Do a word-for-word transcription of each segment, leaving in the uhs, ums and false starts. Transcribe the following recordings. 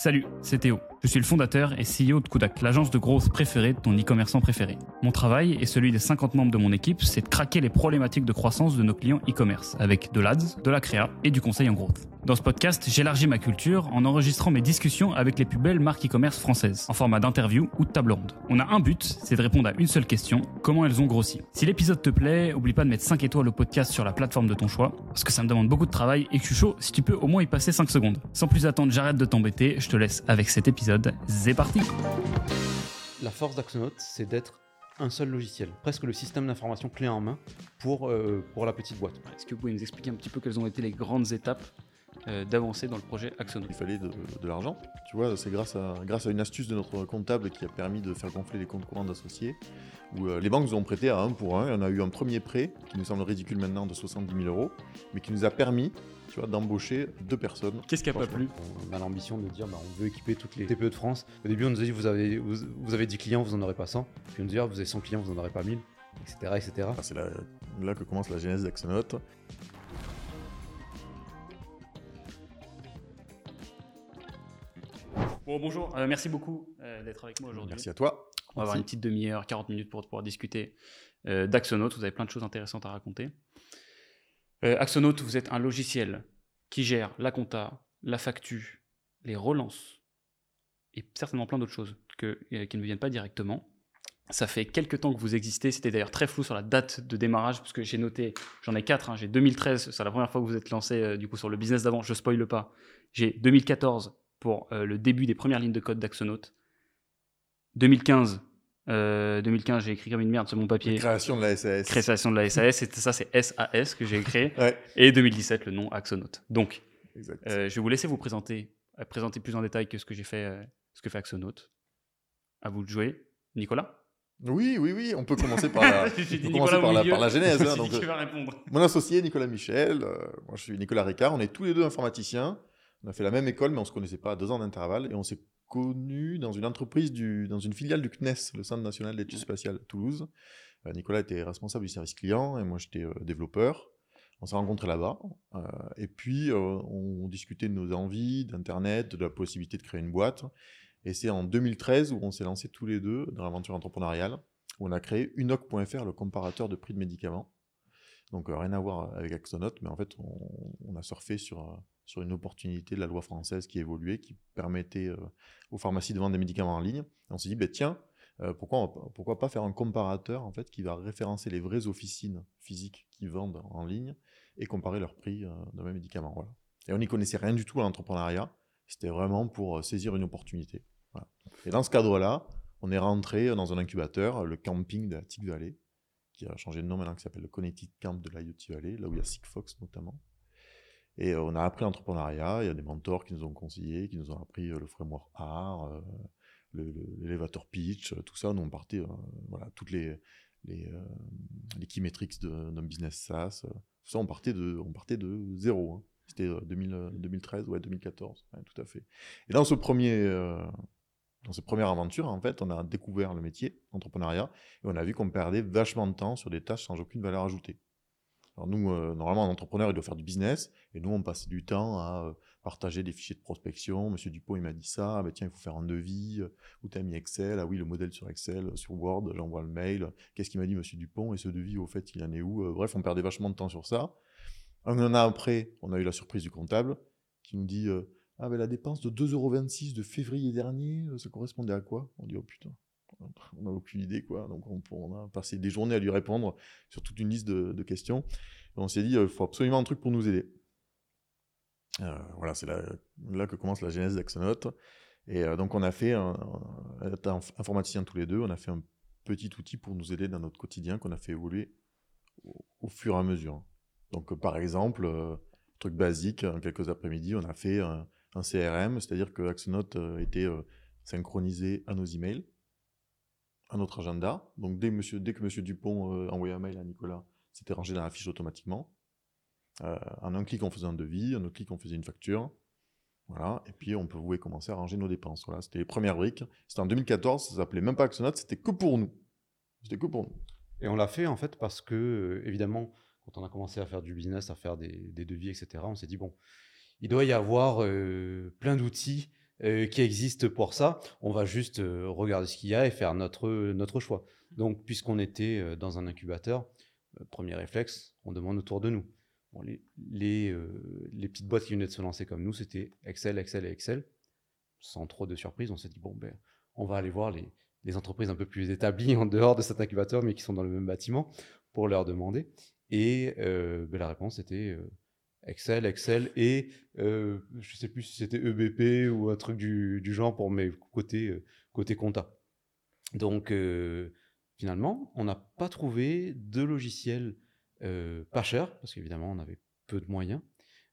Salut, c'est Théo. Je suis le fondateur et C E O de Coudac, l'agence de growth préférée de ton e-commerçant préféré. Mon travail et celui des cinquante membres de mon équipe, c'est de craquer les problématiques de croissance de nos clients e-commerce avec de l'A D S, de la créa et du conseil en growth. Dans ce podcast, j'élargis ma culture en enregistrant mes discussions avec les plus belles marques e-commerce françaises en format d'interview ou de table ronde. On a un but, c'est de répondre à une seule question, comment elles ont grossi. Si l'épisode te plaît, oublie pas de mettre cinq étoiles au podcast sur la plateforme de ton choix parce que ça me demande beaucoup de travail et que je suis chaud si tu peux au moins y passer cinq secondes. Sans plus attendre, j'arrête de t'embêter, je te laisse avec cet épisode, c'est parti. La force d'Axonaut, c'est d'être un seul logiciel, presque le système d'information clé en main pour, euh, pour la petite boîte. Est-ce que vous pouvez nous expliquer un petit peu quelles ont été les grandes étapes euh, d'avancer dans le projet Axonaut ? Il fallait de, de l'argent, tu vois, c'est grâce à, grâce à une astuce de notre comptable qui a permis de faire gonfler les comptes courants d'associés, où euh, les banques nous ont prêté à un pour un, et on a eu un premier prêt, qui nous semble ridicule maintenant, de soixante-dix mille euros, mais qui nous a permis tu vois, d'embaucher deux personnes. Qu'est-ce qui n'a pas plu ? On a l'ambition de dire bah, on veut équiper toutes les T P E de France. Au début, on nous a dit vous avez, vous, vous avez dix clients, vous n'en aurez pas cent. Puis on nous a dit vous avez cent clients, vous n'en aurez pas mille, et cetera et cetera. Ah, c'est là, là que commence la genèse d'Axonaut. Bon, bonjour, euh, merci beaucoup euh, d'être avec moi aujourd'hui. Merci à toi. On va merci. avoir une petite demi-heure, quarante minutes pour pouvoir discuter euh, d'Axonaut. Vous avez plein de choses intéressantes à raconter. Euh, Axonaut, vous êtes un logiciel qui gère la compta, la facture, les relances et certainement plein d'autres choses que, euh, qui ne me viennent pas directement. Ça fait quelques temps que vous existez, c'était d'ailleurs très flou sur la date de démarrage parce que j'ai noté, j'en ai quatre, hein, j'ai deux mille treize, c'est la première fois que vous êtes lancé euh, du coup sur le business d'avant, je spoil pas. J'ai deux mille quatorze pour euh, le début des premières lignes de code d'Axonaut, deux mille quinze Euh, deux mille quinze, j'ai écrit comme une merde sur mon papier. La création de la S A S. Création de la S A S, et ça c'est S A S que j'ai écrit. Ouais. Et deux mille dix-sept, le nom Axonaut. Donc, euh, je vais vous laisser vous présenter, présenter plus en détail que ce que j'ai fait, euh, ce que fait Axonaut. À vous de jouer, Nicolas. Oui, oui, oui, on peut commencer par la, commencer par la, par la genèse. Hein, donc, mon associé Nicolas Michel, euh, moi je suis Nicolas Ricard, on est tous les deux informaticiens. On a fait la même école, mais on se connaissait pas à deux ans d'intervalle, et on s'est connu dans une entreprise, du, dans une filiale du C N E S, le Centre National d'Études Spatiales à Toulouse. Euh, Nicolas était responsable du service client et moi j'étais euh, développeur. On s'est rencontrés là-bas euh, et puis euh, on, on discutait de nos envies, d'Internet, de la possibilité de créer une boîte. Et c'est en deux mille treize où on s'est lancés tous les deux dans l'aventure entrepreneuriale, où on a créé unoc point f r, le comparateur de prix de médicaments. Donc euh, rien à voir avec Axonaut, mais en fait on, on a surfé sur... Euh, sur une opportunité de la loi française qui évoluait, qui permettait euh, aux pharmacies de vendre des médicaments en ligne. Et on s'est dit, bah, tiens, euh, pourquoi, on, pourquoi pas faire un comparateur en fait, qui va référencer les vraies officines physiques qui vendent en ligne et comparer leur prix euh, d'un même médicament. Voilà. Et on n'y connaissait rien du tout à l'entrepreneuriat. C'était vraiment pour saisir une opportunité. Voilà. Et dans ce cadre-là, on est rentré dans un incubateur, le camping de la Tic Valley, qui a changé de nom maintenant, qui s'appelle le Connecticut Camp de la l'IoT Valley, là où il y a Sigfox notamment. Et on a appris l'entrepreneuriat, il y a des mentors qui nous ont conseillés, qui nous ont appris le framework art, euh, le, le, l'elevator pitch, tout ça. Nous, on partait, euh, voilà, toutes les, les, euh, les key metrics d'un business SaaS. Euh, tout ça, on partait de, on partait de zéro. Hein. C'était euh, deux mille treize, ouais, deux mille quatorze, ouais, tout à fait. Et dans, ce premier, euh, dans cette première aventure, en fait, on a découvert le métier, l'entrepreneuriat, et on a vu qu'on perdait vachement de temps sur des tâches sans aucune valeur ajoutée. Alors nous, euh, normalement, un entrepreneur, il doit faire du business. Et nous, on passait du temps à euh, partager des fichiers de prospection. Monsieur Dupont, il m'a dit ça. Ah, ben, tiens, il faut faire un devis. Euh, où t'as mis Excel ? Ah oui, le modèle sur Excel, euh, sur Word, j'envoie le mail. Qu'est-ce qu'il m'a dit, Monsieur Dupont ? Et ce devis, au fait, il en est où ? euh, Bref, on perdait vachement de temps sur ça. Un an après, on a eu la surprise du comptable qui nous dit euh, « Ah, ben la dépense de deux euros vingt-six de février dernier, ça correspondait à quoi ?» On dit « Oh putain !» On n'a aucune idée, quoi. Donc, on, on a passé des journées à lui répondre sur toute une liste de, de questions. Et on s'est dit, il euh, faut absolument un truc pour nous aider. Euh, voilà, c'est là, là que commence la genèse d'Axonaut. Et euh, donc, on a fait, un, un, un informaticiens tous les deux, on a fait un petit outil pour nous aider dans notre quotidien qu'on a fait évoluer au, au fur et à mesure. Donc, euh, par exemple, euh, truc basique, en quelques après-midi, on a fait euh, un C R M, c'est-à-dire que Axonaut euh, était euh, synchronisé à nos emails, à notre agenda. Donc, dès, monsieur, dès que M. Dupont euh, envoyait un mail à Nicolas, c'était rangé dans la fiche automatiquement. Euh, en un clic, on faisait un devis. En un clic, on faisait une facture. Voilà. Et puis, on pouvait commencer à ranger nos dépenses. Voilà. C'était les premières briques. C'était en deux mille quatorze. Ça ne s'appelait même pas Axonaut. C'était que pour nous. C'était que pour nous. Et on l'a fait, en fait, parce que, euh, évidemment, quand on a commencé à faire du business, à faire des, des devis, et cetera, on s'est dit, bon, il doit y avoir euh, plein d'outils euh, qui existe pour ça. On va juste euh, regarder ce qu'il y a et faire notre, notre choix. Donc, puisqu'on était euh, dans un incubateur, euh, premier réflexe, on demande autour de nous. Bon, les, les, euh, les petites boîtes qui venaient de se lancer comme nous, c'était Excel, Excel et Excel. Sans trop de surprise, on s'est dit, bon, ben, on va aller voir les, les entreprises un peu plus établies en dehors de cet incubateur, mais qui sont dans le même bâtiment, pour leur demander. Et euh, ben, la réponse était euh, Excel, Excel et euh, je ne sais plus si c'était E B P ou un truc du, du genre pour mes côtés, euh, côté compta. Donc, euh, finalement, on n'a pas trouvé de logiciel euh, pas cher, parce qu'évidemment, on avait peu de moyens,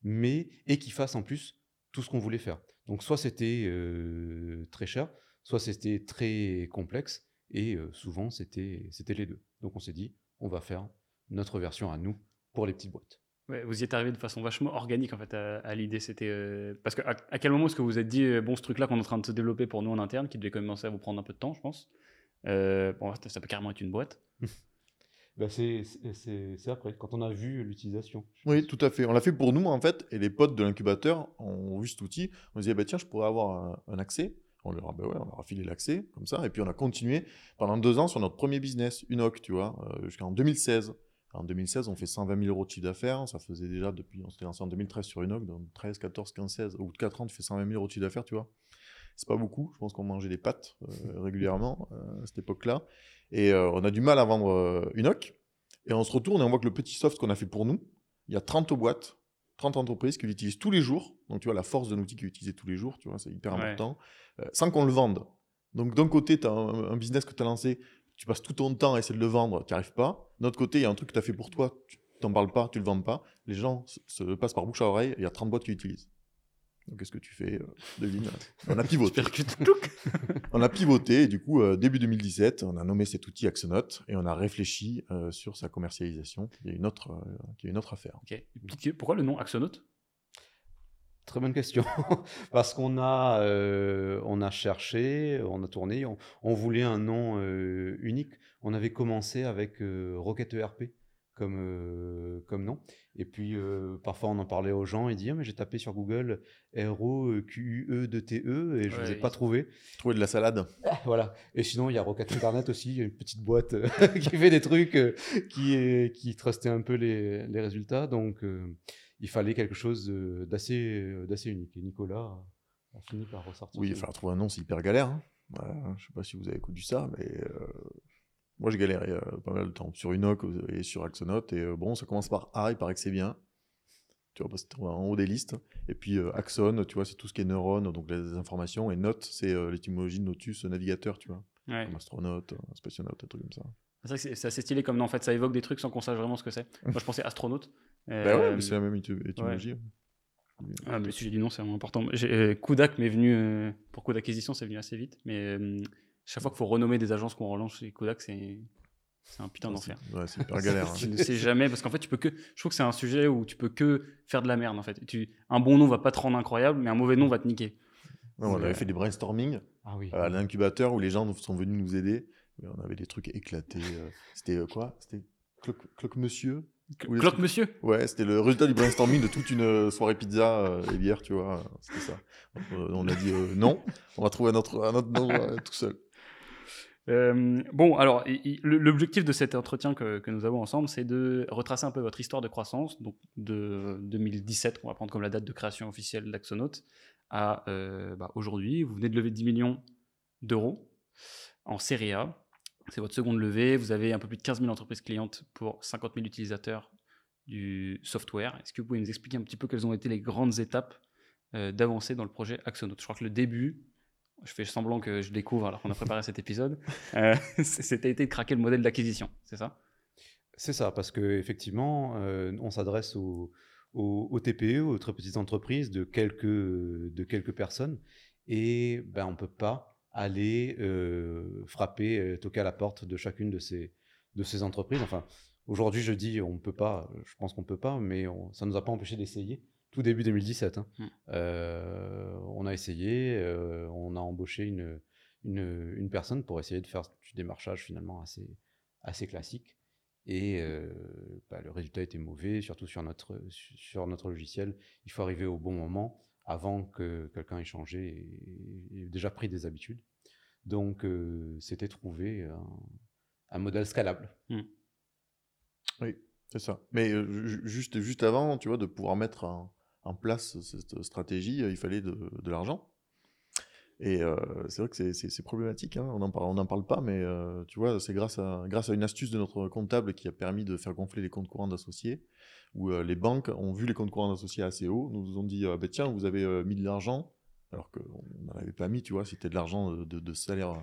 mais, et qui fasse en plus tout ce qu'on voulait faire. Donc, soit c'était euh, très cher, soit c'était très complexe, et euh, souvent, c'était, c'était les deux. Donc, on s'est dit, on va faire notre version à nous pour les petites boîtes. Ouais, vous y êtes arrivé de façon vachement organique, en fait, à, à l'idée. C'était, euh, parce que à, à quel moment est-ce que vous vous êtes dit, euh, bon, ce truc-là qu'on est en train de se développer pour nous en interne, qui devait commencer à vous prendre un peu de temps, je pense, euh, bon, ça, ça peut carrément être une boîte. Ben c'est, c'est, c'est, c'est après, quand on a vu l'utilisation. Oui, tout à fait. On l'a fait pour nous, en fait, et les potes de l'incubateur ont vu cet outil. On se disait, bah, tiens, je pourrais avoir un, un accès. On leur a, bah ouais, on leur a filé l'accès, comme ça. Et puis, on a continué pendant deux ans sur notre premier business, Unoc, tu vois, euh, jusqu'en deux mille seize. En deux mille seize, on fait cent vingt mille euros de chiffre d'affaires. Ça faisait déjà depuis, on s'était lancé en deux mille treize sur Unoc, donc treize, quatorze, quinze, seize. Au bout de quatre ans, tu fais cent vingt mille euros de chiffre d'affaires, tu vois. C'est pas beaucoup. Je pense qu'on mangeait des pâtes euh, régulièrement euh, à cette époque-là. Et euh, on a du mal à vendre euh, Unoc. Et on se retourne et on voit que le petit soft qu'on a fait pour nous, il y a trente boîtes, trente entreprises qui l'utilisent tous les jours. Donc, tu vois, la force d'un outil qui est utilisé tous les jours, tu vois, c'est hyper important. Ouais. Euh, sans qu'on le vende. Donc, d'un côté, tu as un, un business que tu as lancé, tu passes tout ton temps à essayer de le vendre, tu n'y arrives pas. D'un autre côté, il y a un truc que tu as fait pour toi, tu n'en parles pas, tu ne le vends pas. Les gens se passent par bouche à oreille et il y a trente boîtes qui l'utilisent. Donc, qu'est-ce que tu fais? Devine. On a pivoté. on a pivoté et du coup, euh, début deux mille dix-sept, on a nommé cet outil Axonaut et on a réfléchi euh, sur sa commercialisation, qui est une autre, euh, qui est une autre affaire. Okay. Pourquoi le nom Axonaut? Très bonne question. Parce qu'on a, euh, on a cherché, on a tourné, on, on voulait un nom euh, unique. On avait commencé avec euh, Rocket E R P. Comme, euh, comme nom. Et puis, euh, parfois, on en parlait aux gens et disaient ah, mais j'ai tapé sur Google R O Q U E D T E et je ne ouais, les ai pas trouvés. Trouver de la salade. Voilà. Et sinon, il y a Rocket Internet aussi, il y a une petite boîte qui fait des trucs, euh, qui, est, qui trustait un peu les, les résultats. Donc, euh, il fallait quelque chose d'assez, d'assez unique. Et Nicolas a fini par ressortir. Oui, il fallait trouver un nom, c'est hyper galère. Hein. Voilà, je ne sais pas si vous avez connu ça, mais... Euh... Moi, j'ai galéré euh, pas mal de temps sur Unoc et sur Axonaut. Et euh, bon, ça commence par A, il paraît que c'est bien. Tu vois, parce que tu vois, en haut des listes. Et puis euh, Axon, tu vois, c'est tout ce qui est neurone, donc les informations. Et Naut, c'est euh, l'étymologie de Nautus, navigateur, tu vois. Ouais. Comme astronaute, spationaute, des trucs comme ça. C'est vrai que c'est, c'est assez stylé comme nom. En fait, ça évoque des trucs sans qu'on sache vraiment ce que c'est. Moi, je pensais astronaute. Euh, ben ouais, mais c'est la même étymologie. Ouais. Ah, mais le sujet du nom, c'est vraiment important. J'ai, euh, Coudac m'est venu, euh, pour Coudac Acquisition, c'est venu assez vite. Mais. Euh, Chaque fois qu'il faut renommer des agences qu'on relance chez Coudac, c'est, c'est un putain d'enfer. Ouais, c'est hyper galère. Hein. Tu ne sais jamais, parce qu'en fait, tu peux que. Je trouve que c'est un sujet où tu peux que faire de la merde, en fait. Tu... Un bon nom va pas te rendre incroyable, mais un mauvais nom va te niquer. Non, on avait euh... fait des brainstorming ah, oui. à l'incubateur où les gens sont venus nous aider. Mais on avait des trucs éclatés. C'était quoi? C'était Cloque Monsieur. Cloque Monsieur? Ouais, c'était le résultat du brainstorming de toute une soirée pizza euh, et bière, tu vois. C'était ça. Donc, euh, on a dit euh, non, on va trouver un autre, un autre nom euh, tout seul. Euh, bon, alors, il, il, l'objectif de cet entretien que, que nous avons ensemble, c'est de retracer un peu votre histoire de croissance, donc de deux mille dix-sept, qu'on va prendre comme la date de création officielle d'Axonaut, à euh, bah, aujourd'hui. Vous venez de lever dix millions d'euros en série A. C'est votre seconde levée. Vous avez un peu plus de quinze mille entreprises clientes pour cinquante mille utilisateurs du software. Est-ce que vous pouvez nous expliquer un petit peu quelles ont été les grandes étapes euh, d'avancée dans le projet Axonaut? Je crois que le début... Je fais semblant que je découvre alors qu'on a préparé cet épisode. Euh, c'était été de craquer le modèle d'acquisition, c'est ça? C'est ça, parce qu'effectivement, euh, on s'adresse aux au, au T P E, aux très petites entreprises de quelques, de quelques personnes. Et ben, on ne peut pas aller euh, frapper, toquer à la porte de chacune de ces, de ces entreprises. Enfin, aujourd'hui, je dis on ne peut pas, je pense qu'on ne peut pas, mais on, ça ne nous a pas empêché d'essayer. Tout début deux mille dix-sept, hein. Hum. Euh, on a essayé, euh, on a embauché une, une, une personne pour essayer de faire du démarchage finalement assez, assez classique. Et euh, bah, le résultat était mauvais, surtout sur notre, sur notre logiciel. Il faut arriver au bon moment, avant que quelqu'un ait changé et, et déjà pris des habitudes. Donc, euh, c'était trouver un, un modèle scalable. Mmh. Oui, c'est ça. Mais euh, juste, juste avant, tu vois, de pouvoir mettre en, en place cette stratégie, il fallait de, de l'argent. Et euh, c'est vrai que c'est, c'est, c'est problématique, hein. On n'en parle, on n'en parle pas, mais euh, tu vois, c'est grâce à, grâce à une astuce de notre comptable qui a permis de faire gonfler les comptes courants d'associés, où euh, les banques ont vu les comptes courants d'associés assez haut, nous ont dit euh, « bah, tiens, vous avez euh, mis de l'argent », alors qu'on n'en avait pas mis, tu vois, c'était de l'argent de, de, de salaire euh,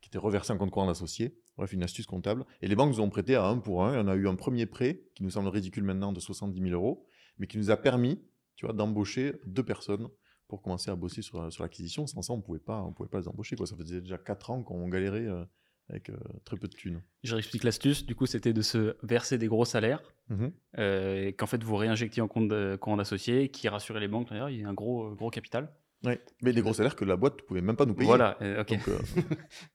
qui était reversé en compte courant d'associés. Bref, une astuce comptable. Et les banques nous ont prêté à un pour un, et on a eu un premier prêt, qui nous semble ridicule maintenant, de soixante-dix mille euros, mais qui nous a permis, tu vois, d'embaucher deux personnes pour commencer à bosser sur, sur l'acquisition. Sans ça, on ne pouvait pas les embaucher, quoi. Ça faisait déjà quatre ans qu'on galérait euh, avec euh, très peu de thunes. Je réexplique l'astuce. Du coup, c'était de se verser des gros salaires, mm-hmm. euh, et qu'en fait, vous réinjectiez en compte d'associé, qui rassurait les banques. D'ailleurs, il y a un gros, gros capital. Ouais. Mais des gros salaires que la boîte ne pouvait même pas nous payer. Voilà, euh, ok. Donc, euh,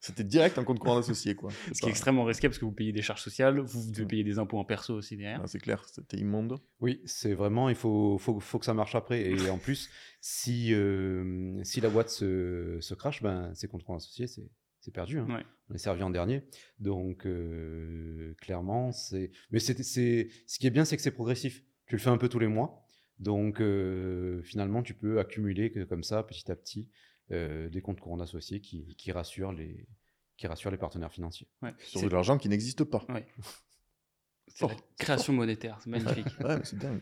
c'était direct un compte courant d'associé, quoi. C'est Ce pas... qui est extrêmement risqué parce que vous payez des charges sociales, vous devez ouais. payer des impôts en perso aussi derrière. Ah, c'est clair, c'était immonde. Oui, c'est vraiment, il faut, faut, faut que ça marche après. Et en plus, si, euh, si la boîte se, se crache, ben, ces comptes courants d'associés, c'est, c'est perdu, hein. Ouais. On est servi en dernier. Donc, euh, clairement, c'est. Mais c'est, c'est... ce qui est bien, c'est que c'est progressif. Tu le fais un peu tous les mois. Donc, euh, finalement, tu peux accumuler comme ça, petit à petit, euh, des comptes courants d'associés qui, qui, rassurent les, qui rassurent les partenaires financiers. Ouais, sur de l'argent qui n'existe pas. Ouais. C'est oh, la création oh. monétaire, c'est magnifique. Ouais, ouais, mais c'est dingue.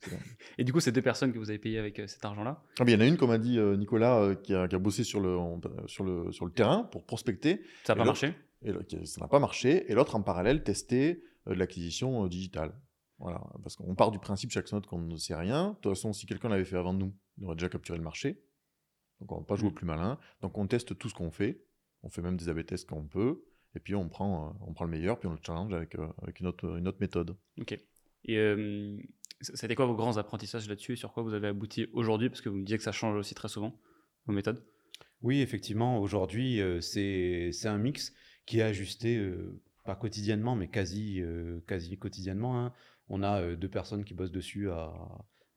c'est dingue. Et du coup, ces deux personnes que vous avez payées avec euh, cet argent-là, ah, mais il y en a une, comme a dit euh, Nicolas, euh, qui, a, qui a bossé sur le, on, sur, le, sur le terrain pour prospecter. Ça n'a pas marché et Ça n'a pas marché. Et l'autre, en parallèle, testait euh, de l'acquisition euh, digitale. Voilà, parce qu'on part du principe chez Axonaut qu'on ne sait rien. De toute façon, si quelqu'un l'avait fait avant nous, il aurait déjà capturé le marché. Donc on ne va pas jouer au plus malin. Donc on teste tout ce qu'on fait. On fait même des A B tests quand on peut. Et puis on prend, on prend le meilleur, puis on le challenge avec, avec une, autre, une autre méthode. Ok. Et euh, c'était quoi vos grands apprentissages là-dessus et sur quoi vous avez abouti aujourd'hui? Parce que vous me disiez que ça change aussi très souvent, vos méthodes. Oui, effectivement. Aujourd'hui, euh, c'est, c'est un mix qui est ajusté, euh, pas quotidiennement, mais quasi, euh, quasi quotidiennement, hein. On a deux personnes qui bossent dessus à,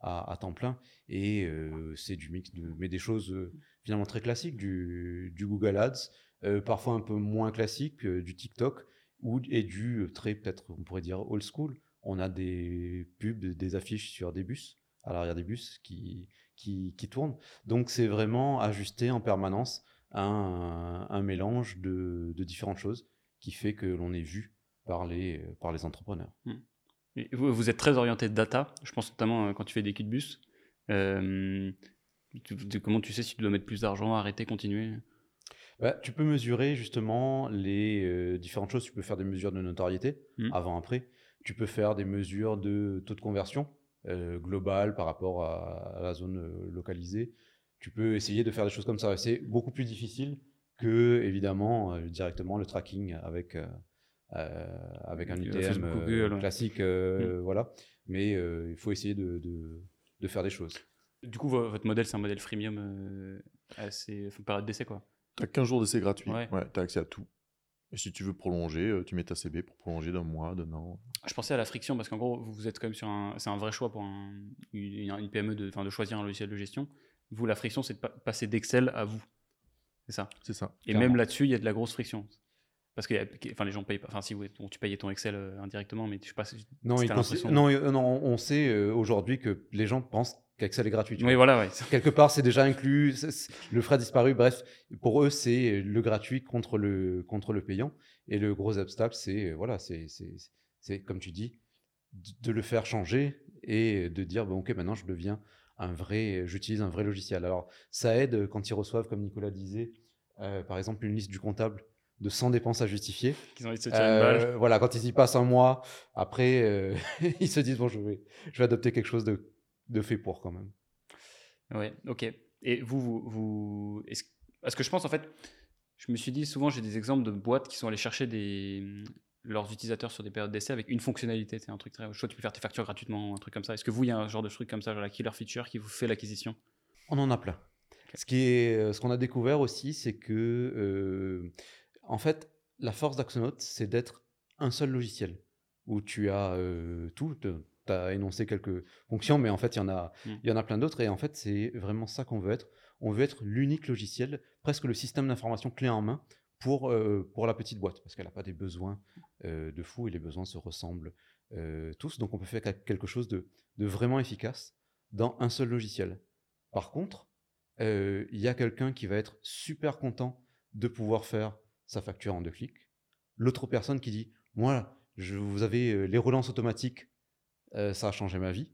à, à temps plein et euh, c'est du mix, de, mais des choses euh, finalement très classiques, du, du Google Ads, euh, parfois un peu moins classique, euh, du TikTok ou, et du très, peut-être on pourrait dire old school. On a des pubs, des affiches sur des bus, à l'arrière des bus qui, qui, qui tournent. Donc c'est vraiment ajusté en permanence à un, un mélange de, de différentes choses qui fait que l'on est vu par les, par les entrepreneurs. Mmh. Vous êtes très orienté de data, je pense notamment quand tu fais des kits bus. Euh, tu, tu, comment tu sais si tu dois mettre plus d'argent, arrêter, continuer? Bah, tu peux mesurer justement les euh, différentes choses. Tu peux faire des mesures de notoriété, mmh. avant, après. Tu peux faire des mesures de taux de conversion euh, global par rapport à, à la zone localisée. Tu peux essayer de faire des choses comme ça. C'est beaucoup plus difficile que, évidemment, euh, directement le tracking avec... Euh, Euh, avec un U T M euh, classique, euh, mmh. voilà. Mais euh, il faut essayer de, de, de faire des choses. Du coup, votre modèle, c'est un modèle freemium euh, assez... Enfin, période d'essai, quoi. Tu as quinze jours d'essai gratuit. Ouais. Ouais, tu as accès à tout. Et si tu veux prolonger, tu mets ta C B pour prolonger d'un mois, d'un an. Je pensais à la friction parce qu'en gros, vous êtes quand même sur un... C'est un vrai choix pour un, une P M E de, enfin, de choisir un logiciel de gestion. Vous, la friction, c'est de pa- passer d'Excel à vous. C'est ça. C'est ça. Et clairement, même là-dessus, il y a de la grosse friction. Parce que enfin, les gens payent pas. Enfin, si oui, tu payais ton Excel euh, indirectement, mais je sais pas si non, il cons- non, non, on sait euh, aujourd'hui que les gens pensent qu'Excel est gratuit. Oui, voilà, ouais. Quelque part, c'est déjà inclus, c'est, c'est, le frais a disparu. Bref, pour eux, c'est le gratuit contre le, contre le payant. Et le gros obstacle, c'est, voilà, c'est, c'est, c'est, c'est comme tu dis, de le faire changer et de dire, bon, OK, maintenant, je deviens un vrai, j'utilise un vrai logiciel. Alors, ça aide quand ils reçoivent, comme Nicolas disait, euh, par exemple, une liste du comptable de cent dépenses à justifier. Qu'ils ont envie de se tirer euh, une balle. Voilà, quand ils y passent un mois, après, euh, ils se disent, bon, je vais, je vais adopter quelque chose de, de fait pour quand même. Ouais, ok. Et vous, vous, vous est-ce, parce que je pense, en fait, je me suis dit, souvent, j'ai des exemples de boîtes qui sont allées chercher des, leurs utilisateurs sur des périodes d'essai avec une fonctionnalité. C'est un truc très... Je crois que tu peux faire tes factures gratuitement, un truc comme ça. Est-ce que vous, il y a un genre de truc comme ça, genre la killer feature qui vous fait l'acquisition? On en a plein. Okay. Ce, qui est, ce qu'on a découvert aussi, c'est que... Euh, En fait, la force d'Axonaut, c'est d'être un seul logiciel où tu as euh, tout, tu as énoncé quelques fonctions, mais en fait, il y en a, mmh. il y en a plein d'autres. Et en fait, c'est vraiment ça qu'on veut être. On veut être l'unique logiciel, presque le système d'information clé en main pour, euh, pour la petite boîte, parce qu'elle n'a pas des besoins euh, de fou, et les besoins se ressemblent euh, tous. Donc, on peut faire quelque chose de, de vraiment efficace dans un seul logiciel. Par contre, il euh, y a quelqu'un qui va être super content de pouvoir faire sa facture en deux clics. L'autre personne qui dit, moi, je, vous avez les relances automatiques, euh, ça a changé ma vie.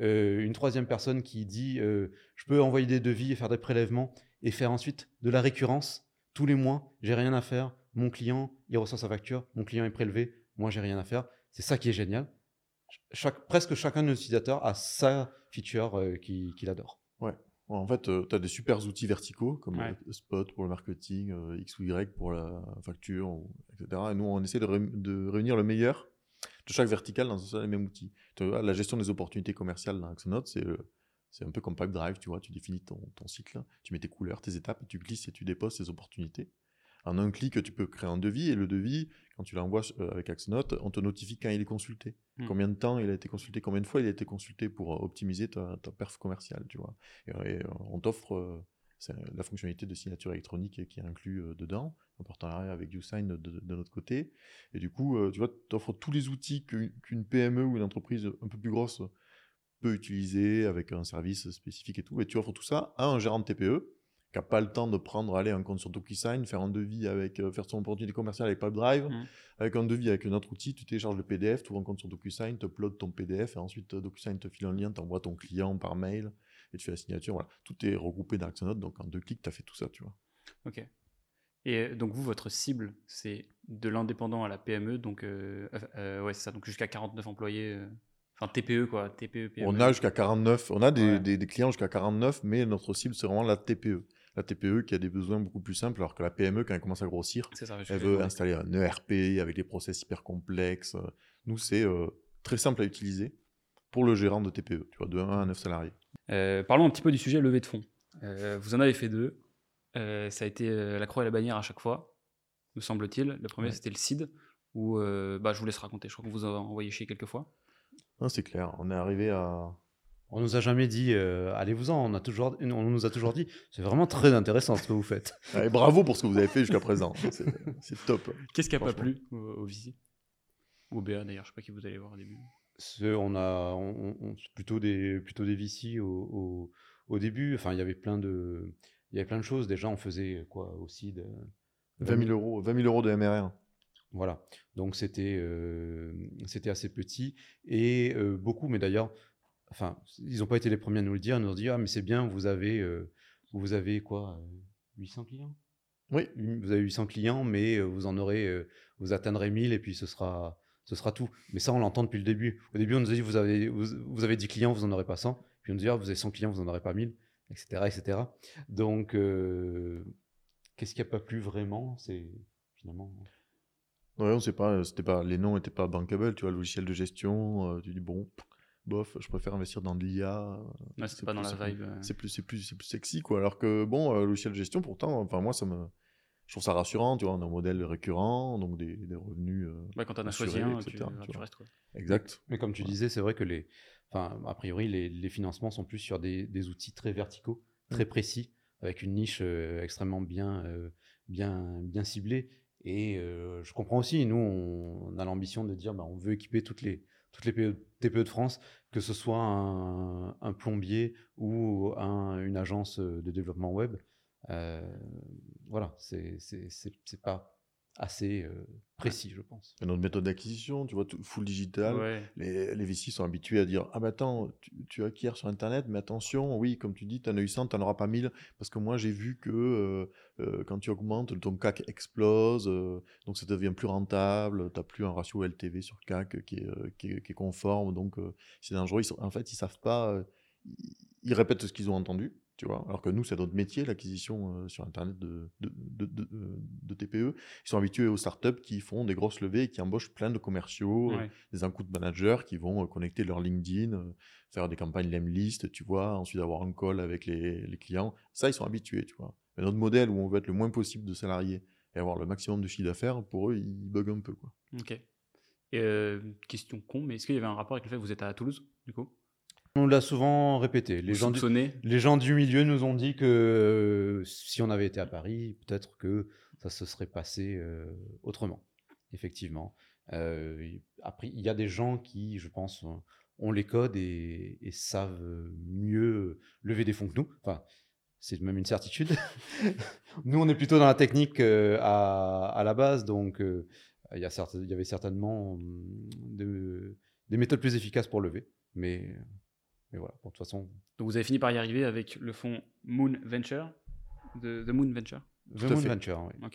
Euh, une troisième personne qui dit, euh, je peux envoyer des devis et faire des prélèvements et faire ensuite de la récurrence. Tous les mois, j'ai rien à faire. Mon client, il reçoit sa facture. Mon client est prélevé. Moi, j'ai rien à faire. C'est ça qui est génial. Chaque, presque chacun de nos utilisateurs a sa feature euh, qu'il qui adore. Ouais. En fait, euh, tu as des super outils verticaux comme ouais. Spot pour le marketing, euh, X ou Y pour la facture, et cetera. Et nous, on essaie de, ré- de réunir le meilleur de chaque verticale dans un seul et même outil. Tu vois, la gestion des opportunités commerciales dans Axonaut, c'est, euh, c'est un peu comme Pipedrive, tu vois. Tu définis ton, ton cycle, tu mets tes couleurs, tes étapes, et tu glisses et tu déposes tes opportunités. En un clic, tu peux créer un devis, et le devis, quand tu l'envoies avec Axonaut, on te notifie quand il est consulté. Mmh. Combien de temps il a été consulté, combien de fois il a été consulté pour optimiser ta, ta perf commerciale, tu vois. Et, et on t'offre c'est la fonctionnalité de signature électronique qui est inclue dedans, en partenariat avec YouSign de, de, de notre côté. Et du coup, tu vois, t'offres tous les outils qu'une, qu'une P M E ou une entreprise un peu plus grosse peut utiliser avec un service spécifique et tout. Et tu offres tout ça à un gérant de T P E qui n'a pas le temps de prendre aller un compte sur DocuSign, faire un devis avec, euh, faire son opportunité commerciale avec Pipedrive, mmh. avec un devis avec un autre outil, tu télécharges le P D F, tu ouvres un compte sur DocuSign, tu uploads ton P D F, et ensuite DocuSign te file un lien, tu envoies ton client par mail, et tu fais la signature. Voilà. Tout est regroupé dans Axonaut, donc en deux clics, tu as fait tout ça, tu vois. Ok. Et donc vous, votre cible, c'est de l'indépendant à la P M E, donc euh, euh, ouais, c'est ça, donc jusqu'à quarante-neuf employés euh... Enfin, T P E, quoi. T P E, P M E. On a jusqu'à quarante-neuf. On a des, ouais. des, des clients jusqu'à quarante-neuf, mais notre cible, c'est vraiment la T P E. La T P E qui a des besoins beaucoup plus simples, alors que la P M E, quand elle commence à grossir, ça, elle veut vrai. installer un E R P avec des process hyper complexes. Nous, c'est euh, très simple à utiliser pour le gérant de T P E, tu vois, de un à neuf salariés. Euh, parlons un petit peu du sujet levée de fonds. Euh, vous en avez fait deux. Euh, ça a été euh, la croix et la bannière à chaque fois, me semble-t-il. Le premier, ouais. c'était le C I D, où euh, bah, je vous laisse raconter. Je crois qu'on vous a envoyé chier quelques fois. Non, c'est clair, on est arrivé à... On nous a jamais dit, euh, allez-vous-en, on, a toujours, on nous a toujours dit, c'est vraiment très intéressant ce que vous faites. Et bravo pour ce que vous avez fait jusqu'à présent, c'est, c'est top. Qu'est-ce qui n'a pas plu au V C ou au B A d'ailleurs, je ne sais pas qui vous allez voir au début. C'est, on a, on, on, c'est plutôt des, plutôt des V C au, au, au début, enfin il y avait plein de choses, déjà on faisait quoi aussi de... vingt mille euros, vingt mille euros de M R R. Voilà, donc c'était, euh, c'était assez petit et euh, beaucoup, mais d'ailleurs, enfin, ils n'ont pas été les premiers à nous le dire, à nous dire, ah mais c'est bien, vous avez, euh, vous avez quoi, huit cents clients ? Oui, vous avez huit cents clients, mais vous en aurez, euh, vous atteindrez mille et puis ce sera, ce sera tout. Mais ça, on l'entend depuis le début. Au début, on nous a dit, vous avez, vous, vous avez dix clients, vous n'en aurez pas cent. Puis on nous dit, ah, vous avez cent clients, vous n'en aurez pas mille, et cetera, et cetera. Donc, euh, qu'est-ce qu'il n'y a pas plu vraiment ? C'est finalement... Ouais, on sait pas, c'était pas, les noms n'étaient pas bankable, tu vois, le logiciel de gestion, euh, tu dis bon, bof, je préfère investir dans de l'I A. Ouais, c'est, c'est pas plus, dans la vibe. C'est, c'est, plus, c'est, plus, c'est plus sexy, quoi. Alors que bon, euh, logiciel de gestion, pourtant, enfin, moi, ça me, je trouve ça rassurant, tu vois, on a un modèle récurrent, donc des, des revenus. Euh, ouais, quand t'en as choisi un, et cetera, tu, tu, tu, tu restes, quoi. Exact. Mais comme tu ouais. disais, c'est vrai que les, enfin, a priori, les, les financements sont plus sur des, des outils très verticaux, très précis, avec une niche euh, extrêmement bien, euh, bien, bien ciblée. Et euh, je comprends aussi, nous, on, on a l'ambition de dire bah, on veut équiper toutes les, toutes les T P E de France, que ce soit un, un plombier ou un, une agence de développement web. Euh, voilà, c'est, c'est, c'est, c'est pas assez euh, précis, je pense. Et notre méthode d'acquisition, tu vois, tout, full digital, ouais. les, les V C sont habitués à dire « Ah bah attends, tu, tu acquiers sur Internet, mais attention, oui, comme tu dis, t'en as eu cent, t'en auras pas mille, parce que moi, j'ai vu que euh, euh, quand tu augmentes, ton C A C explose, euh, donc ça devient plus rentable, t'as plus un ratio L T V sur C A C qui est, euh, qui est, qui est conforme, donc euh, c'est dangereux. » En fait, ils savent pas, euh, ils répètent ce qu'ils ont entendu. Tu vois, alors que nous, c'est notre métier, l'acquisition euh, sur Internet de, de, de, de, de T P E. Ils sont habitués aux startups qui font des grosses levées et qui embauchent plein de commerciaux, ouais. euh, des un-coup de managers qui vont euh, connecter leur LinkedIn, euh, faire des campagnes Lemlist, tu vois, ensuite avoir un call avec les, les clients. Ça, ils sont habitués, tu vois. Mais notre modèle où on veut être le moins possible de salariés et avoir le maximum de chiffre d'affaires, pour eux, ils buguent un peu, quoi. Ok. Et euh, question con, mais est-ce qu'il y avait un rapport avec le fait que vous êtes à Toulouse, du coup ? On l'a souvent répété. Les gens, du, les gens du milieu nous ont dit que euh, si on avait été à Paris, peut-être que ça se serait passé euh, autrement, effectivement. Euh, après, il y a des gens qui, je pense, ont les codes et, et savent mieux lever des fonds que nous. Enfin, c'est même une certitude. Nous, on est plutôt dans la technique euh, à, à la base, donc euh, il, y a certes, il y avait certainement de, des méthodes plus efficaces pour lever, mais... Et voilà, bon, de toute façon... Donc vous avez fini par y arriver avec le fonds Moon Venture, de, The Moon Venture The Moon fait. Venture, oui. Ok.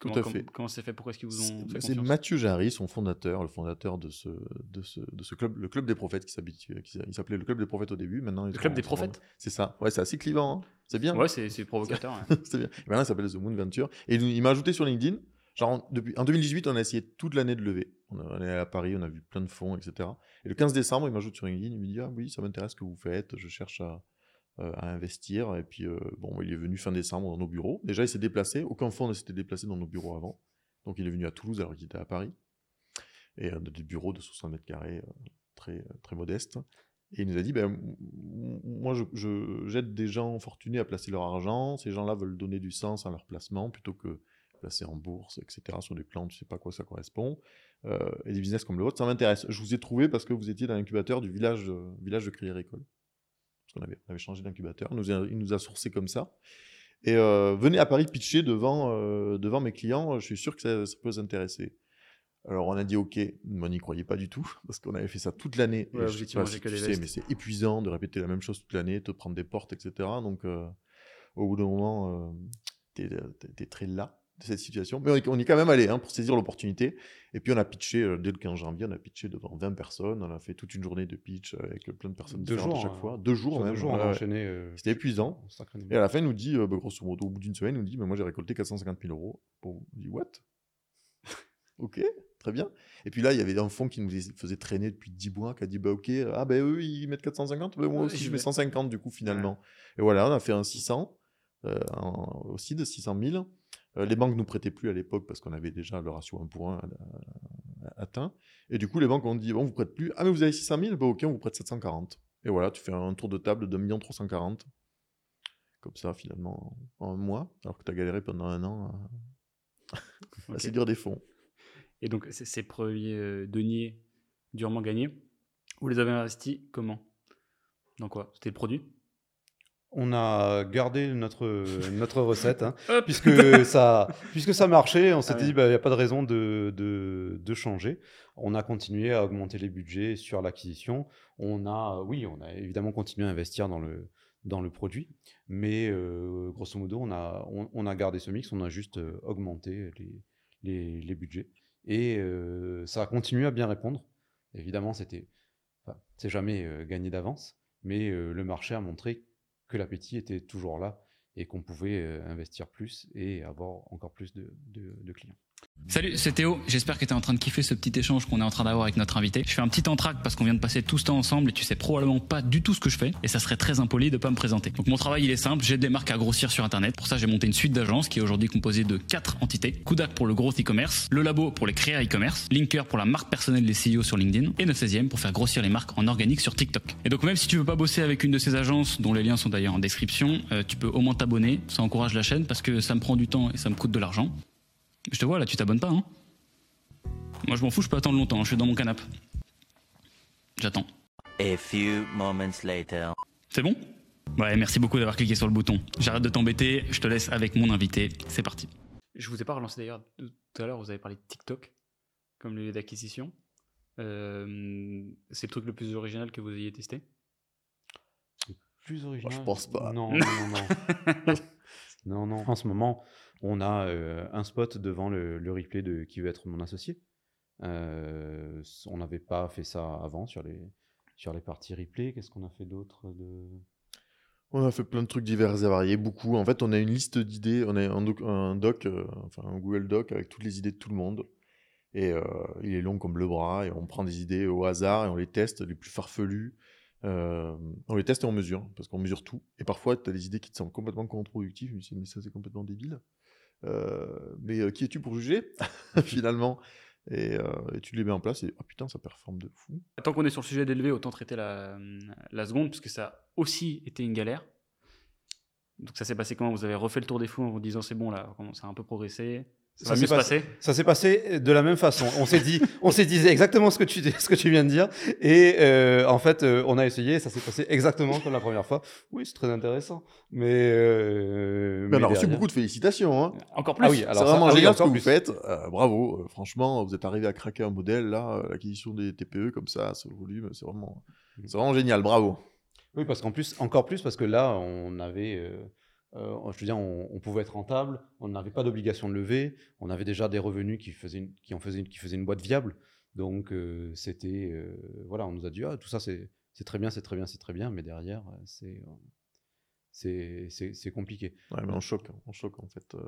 Tout comment, à com- fait. Comment c'est fait ? Pourquoi est-ce qu'ils vous ont c'est, fait C'est Mathieu Jarry, son fondateur, le fondateur de ce, de ce, de ce club, le Club des Prophètes, qui, qui il s'appelait le Club des Prophètes au début. Maintenant, le Club des Prophètes ? C'est ça, ouais, c'est assez clivant, hein. C'est bien. Ouais, c'est, c'est provocateur. Ouais. C'est bien. Et maintenant, il s'appelle The Moon Venture. Et il, il m'a ajouté sur LinkedIn, genre depuis, en deux mille dix-huit, on a essayé toute l'année de lever. On est allé à Paris, on a vu plein de fonds, et cetera. Et le quinze décembre, il m'ajoute sur LinkedIn, il me dit « Ah oui, ça m'intéresse ce que vous faites, je cherche à, euh, à investir. » Et puis, euh, bon, il est venu fin décembre dans nos bureaux. Déjà, il s'est déplacé. Aucun fonds ne s'était déplacé dans nos bureaux avant. Donc, il est venu à Toulouse alors qu'il était à Paris. Et euh, des bureaux de soixante mètres carrés, euh, très, très modestes. Et il nous a dit bah, « Moi, je, je, j'aide des gens fortunés à placer leur argent. Ces gens-là veulent donner du sens à leur placement plutôt que placé en bourse, et cetera, sur des plans, tu ne sais pas à quoi ça correspond. Euh, et des business comme le vôtre, ça m'intéresse. Je vous ai trouvé parce que vous étiez dans l'incubateur du village, euh, village de Crier-École. Parce qu'on avait, on avait changé d'incubateur. Il nous a, il nous a sourcé comme ça. Et euh, venez à Paris pitcher devant, euh, devant mes clients, je suis sûr que ça, ça peut vous intéresser. Alors on a dit ok, mais on n'y croyait pas du tout, parce qu'on avait fait ça toute l'année. Ouais, je sais pas si tu sais, mais c'est épuisant de répéter la même chose toute l'année, te prendre des portes, et cetera. Donc euh, au bout d'un moment, euh, t'es, t'es, t'es très là. De cette situation, mais on est, on est quand même allé hein, pour saisir l'opportunité, et puis on a pitché euh, dès le quinze janvier, on a pitché devant vingt personnes, on a fait toute une journée de pitch avec plein de personnes deux différentes jours, à chaque hein. fois, deux jours, même, deux jours on a enchaîné, euh, c'était épuisant, et à la fin il nous dit, euh, bah, grosso modo au bout d'une semaine, il nous dit, bah, moi j'ai récolté quatre cent cinquante mille euros, bon, on dit what? Ok, très bien, et puis là il y avait un fonds qui nous faisait traîner depuis dix mois, qui a dit bah ok, ah ben bah, eux ils mettent quatre cent cinquante, bah, moi aussi ouais, je mets cent cinquante du coup finalement, ouais. Et voilà, on a fait un six cents, euh, un, aussi de six cent mille. Les banques ne nous prêtaient plus à l'époque parce qu'on avait déjà le ratio un pour un atteint. Et du coup, les banques ont dit, bon, on ne vous prête plus. Ah, mais vous avez six cent mille ? Bah, ok, on vous prête sept cent quarante. Et voilà, tu fais un tour de table de un million trois cent quarante mille. Comme ça, finalement, en un mois. Alors que tu as galéré pendant un an à, à okay. séduire des fonds. Et donc, ces premiers deniers durement gagnés, vous les avez investis comment ? Dans quoi ? C'était le produit ? On a gardé notre, notre recette, hein, puisque, ça, puisque ça marchait, on s'était ah ouais. dit bah, y a pas de raison de, de, de changer. On a continué à augmenter les budgets sur l'acquisition. On a, oui, on a évidemment continué à investir dans le, dans le produit, mais euh, grosso modo, on a, on, on a gardé ce mix, on a juste euh, augmenté les, les, les budgets. Et euh, ça a continué à bien répondre. Évidemment, c'était, enfin, c'est jamais euh, gagné d'avance, mais euh, le marché a montré que l'appétit était toujours là et qu'on pouvait euh, investir plus et avoir encore plus de, de, de clients. Salut, c'est Théo. J'espère que tu es en train de kiffer ce petit échange qu'on est en train d'avoir avec notre invité. Je fais un petit entracte parce qu'on vient de passer tout ce temps ensemble et tu sais probablement pas du tout ce que je fais et ça serait très impoli de pas me présenter. Donc mon travail il est simple, j'aide des marques à grossir sur internet. Pour ça, j'ai monté une suite d'agences qui est aujourd'hui composée de quatre entités. Coudac pour le gros e-commerce, le Labo pour les créas e-commerce, Linker pour la marque personnelle des C E O sur LinkedIn et le seizième pour faire grossir les marques en organique sur TikTok. Et donc même si tu veux pas bosser avec une de ces agences dont les liens sont d'ailleurs en description, euh, tu peux au moins t'abonner, ça encourage la chaîne parce que ça me prend du temps et ça me coûte de l'argent. Je te vois là, tu t'abonnes pas, hein ? Moi je m'en fous, je peux attendre longtemps, je suis dans mon canapé. J'attends. A few moments later. C'est bon ? Ouais, merci beaucoup d'avoir cliqué sur le bouton. J'arrête de t'embêter, je te laisse avec mon invité, c'est parti. Je vous ai pas relancé d'ailleurs, tout à l'heure vous avez parlé de TikTok comme lieu d'acquisition. Euh, c'est le truc le plus original que vous ayez testé ? Le plus original ? Bah, je pense pas. Non, non, non. Non. Non, non. En ce moment, on a euh, un spot devant le, le replay de Qui veut être mon associé. Euh, on n'avait pas fait ça avant sur les, sur les parties replay. Qu'est-ce qu'on a fait d'autre de... On a fait plein de trucs divers et variés, beaucoup. En fait, on a une liste d'idées, on a un doc, un, doc, euh, enfin, un Google Doc avec toutes les idées de tout le monde. Et euh, il est long comme le bras et on prend des idées au hasard et on les teste, les plus farfelues. Euh, on les teste et on mesure, parce qu'on mesure tout. Et parfois, tu as des idées qui te semblent complètement contre-productives, mais ça, c'est complètement débile. Euh, mais euh, qui es-tu pour juger, finalement ? et, euh, et tu les mets en place et oh putain, ça performe de fou. Tant qu'on est sur le sujet des levées, autant traiter la, la seconde, parce que ça a aussi été une galère. Donc ça s'est passé comment? Vous avez refait le tour des fous en vous disant c'est bon là, ça a un peu progressé. Ça, ça s'est passé. Ça s'est passé de la même façon. On s'est dit, on s'est dit exactement ce que tu ce que tu viens de dire. Et euh, en fait, euh, on a essayé. Ça s'est passé exactement comme la première fois. Oui, c'est très intéressant. Mais, euh, mais, mais on a reçu derrière beaucoup de félicitations. Hein. Encore plus. Ah oui, alors c'est vraiment ça, génial ah oui, ce que plus. vous faites. Euh, bravo. Euh, franchement, vous êtes arrivé à craquer un modèle là, l'acquisition des T P E comme ça, ce volume, c'est vraiment, c'est vraiment génial. Bravo. Oui, parce qu'en plus, encore plus, parce que là, on avait. Euh... Euh, je veux dire, on, on pouvait être rentable, on n'avait pas d'obligation de lever, on avait déjà des revenus qui faisaient une, qui en faisaient, qui faisaient une boîte viable. Donc, euh, c'était, euh, voilà, on nous a dit, ah, tout ça, c'est, c'est très bien, c'est très bien, c'est très bien, mais derrière, c'est, c'est, c'est, c'est compliqué. Ouais, mais on choque, on choque en fait. Euh,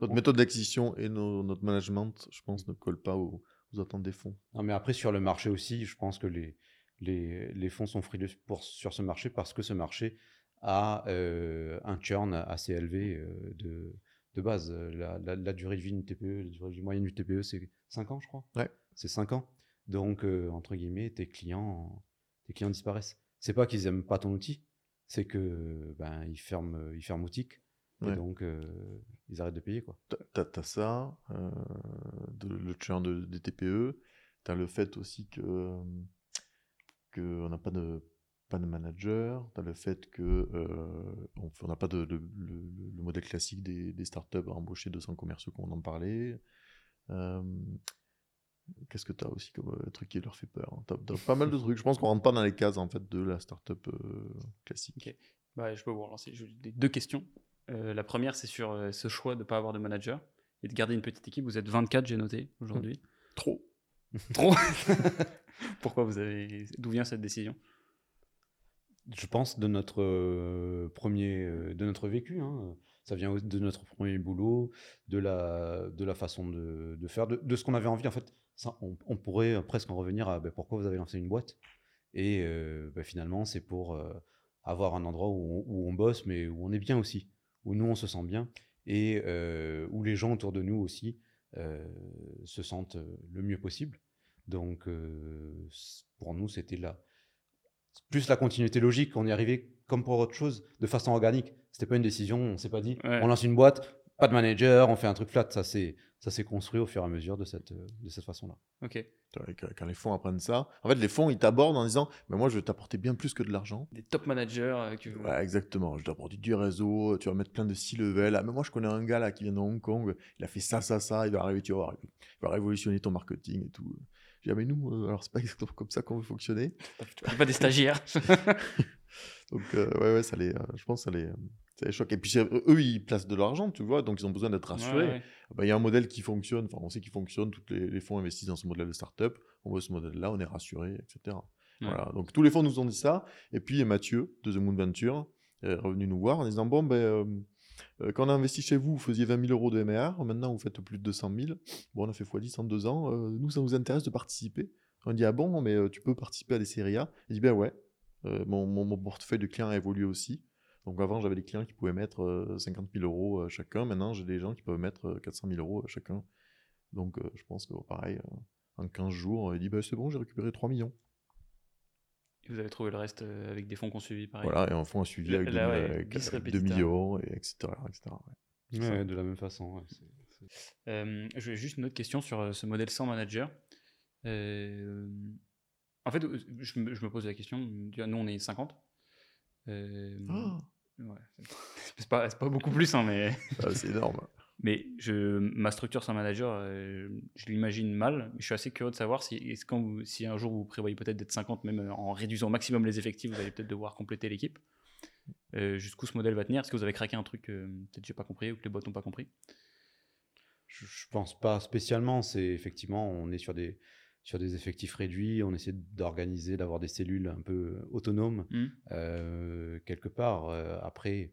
notre on... méthode d'acquisition et nos, notre management, je pense, ne collent pas aux, aux attentes des fonds. Non, mais après, sur le marché aussi, je pense que les, les, les fonds sont frileux pour, sur ce marché parce que ce marché à euh, un churn assez élevé euh, de, de base. La, la, la durée de vie d'une T P E, la durée de vie moyenne du T P E, c'est cinq ans, je crois. Ouais. C'est cinq ans. Donc, euh, entre guillemets, tes clients, tes clients disparaissent. C'est pas qu'ils aiment pas ton outil, c'est que ben ils ferment, ils ferment boutique. Ouais. Et donc, euh, ils arrêtent de payer, quoi. T'as, t'as ça, euh, de, le churn de, des T P E. T'as le fait aussi que qu'on n'a pas de pas de manager, t'as le fait que euh, on n'a pas de, de, le, le modèle classique des, des startups à embaucher deux cents commerciaux qu'on en parlait. Euh, qu'est-ce que t'as aussi comme euh, truc qui leur fait peur, hein. T'as, t'as pas mal de trucs. Je pense qu'on rentre pas dans les cases en fait de la startup euh, classique. Okay. Bah, je peux vous relancer deux questions. Euh, la première, c'est sur euh, ce choix de pas avoir de manager et de garder une petite équipe. Vous êtes vingt-quatre, j'ai noté aujourd'hui. Mmh. Trop, trop. Pourquoi vous avez D'où vient cette décision? Je pense de notre euh, premier, euh, de notre vécu, hein. Ça vient de notre premier boulot, de la, de la façon de, de faire, de, de ce qu'on avait envie. En fait, ça, on, on pourrait presque en revenir à ben, pourquoi vous avez lancé une boîte. Et euh, ben, finalement, c'est pour euh, avoir un endroit où on, où on bosse, mais où on est bien aussi, où nous on se sent bien et euh, où les gens autour de nous aussi euh, se sentent le mieux possible. Donc, euh, pour nous, c'était là. Plus la continuité logique, on y arrivait comme pour autre chose, de façon organique. C'était pas une décision, on s'est pas dit, ouais. on lance une boîte, pas de manager, on fait un truc flat. Ça s'est, ça s'est construit au fur et à mesure de cette, de cette façon-là. Ok. Quand les fonds apprennent ça, en fait, les fonds, ils t'abordent en disant, mais moi, je vais t'apporter bien plus que de l'argent. Des top managers. Que... Ouais, exactement. Je vais t'apporter du réseau, tu vas mettre plein de six level. Ah, mais moi, je connais un gars là qui vient de Hong Kong, il a fait ça, ça, ça, il va arriver, tu vois, il va révolutionner ton marketing et tout. Je dis, mais nous, euh, alors c'est pas exactement comme ça qu'on veut fonctionner. Tu n'es pas des stagiaires. Donc, euh, ouais, ouais, ça les, euh, je pense que ça les, euh, ça les choque. Et puis, eux, ils placent de l'argent, tu vois, donc ils ont besoin d'être rassurés. Il ouais, ouais. bah, y a un modèle qui fonctionne, enfin, on sait qu'il fonctionne, tous les, les fonds investissent dans ce modèle de start-up, on veut ce modèle-là, on est rassurés, et cetera. Ouais. Voilà, donc tous les fonds nous ont dit ça. Et puis, Mathieu, de The Moon Venture, est revenu nous voir en disant, bon, ben. Euh, Quand on a investi chez vous, vous faisiez vingt mille euros de M R, maintenant vous faites plus de deux cent mille. Bon, on a fait fois dix en deux ans. Euh, nous, ça nous intéresse de participer. On dit, ah bon, mais euh, tu peux participer à des séries A. Il dit, ben ouais, euh, mon, mon, mon portefeuille de clients a évolué aussi. Donc avant, j'avais des clients qui pouvaient mettre euh, cinquante mille euros chacun. Maintenant, j'ai des gens qui peuvent mettre euh, quatre cent mille euros chacun. Donc euh, je pense que pareil, euh, en quinze jours, il dit, ben c'est bon, j'ai récupéré trois millions. Vous avez trouvé le reste avec des fonds qu'on suivit, pareil. Voilà, et un fonds à suivi avec là, deux millions, et et cetera, et cetera. Ouais. Ouais, ouais, de la même façon. Ouais, c'est, c'est... Euh, je voulais juste une autre question sur ce modèle sans manager. Euh, en fait, je, je me pose la question, nous on est cinquante. Euh, oh ouais, c'est, pas, c'est pas beaucoup plus, hein, mais... Ah, c'est énorme. Mais je, ma structure sans manager, euh, je l'imagine mal. Je suis assez curieux de savoir si, est-ce quand vous, si un jour vous prévoyez peut-être d'être cinquante, même en réduisant au maximum les effectifs, vous allez peut-être devoir compléter l'équipe. Euh, jusqu'où ce modèle va tenir? Est-ce que vous avez craqué un truc que euh, peut-être j'ai pas compris ou que les boîtes n'ont pas compris? Je, je pense pas spécialement. C'est effectivement, on est sur des, sur des effectifs réduits. On essaie d'organiser, d'avoir des cellules un peu autonomes mmh. euh, quelque part. Euh, après...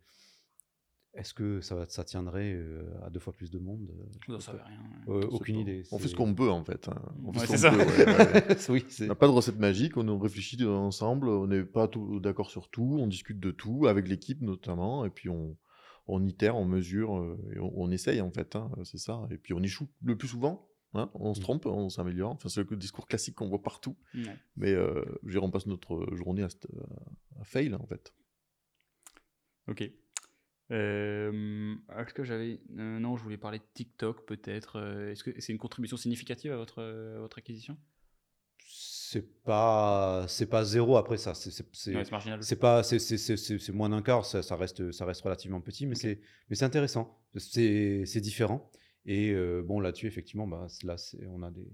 Est-ce que ça, ça tiendrait euh, à deux fois plus de monde? Je ne savais rien. Ouais. Euh, aucune pas. idée. C'est... On fait ce qu'on peut en fait. Hein. On fait ouais, ce c'est qu'on ça. Peut, ouais, ouais. oui, c'est... On n'a pas de recette magique, on réfléchit ensemble, on n'est pas tout, d'accord sur tout, on discute de tout, avec l'équipe notamment, et puis on, on itère, on mesure, et on, on essaye en fait, hein, c'est ça. Et puis on échoue le plus souvent, Hein, on se trompe, on s'améliore. Enfin, c'est le discours classique qu'on voit partout. Ouais. Mais euh, je dirais, on passe notre journée à, à fail, en fait. Ok. Euh, est-ce que j'avais... Euh, non, je voulais parler de TikTok, peut-être. Euh, est-ce que c'est une contribution significative à votre, à votre acquisition ? C'est pas, c'est pas zéro après ça. C'est, c'est, c'est, ouais, c'est marginal. C'est pas, c'est, c'est, c'est, c'est moins d'un quart. Ça, ça reste, ça reste relativement petit, mais okay. c'est, mais c'est intéressant. C'est, c'est différent. Et euh, bon, là-dessus, effectivement, bah, là, c'est, on a des,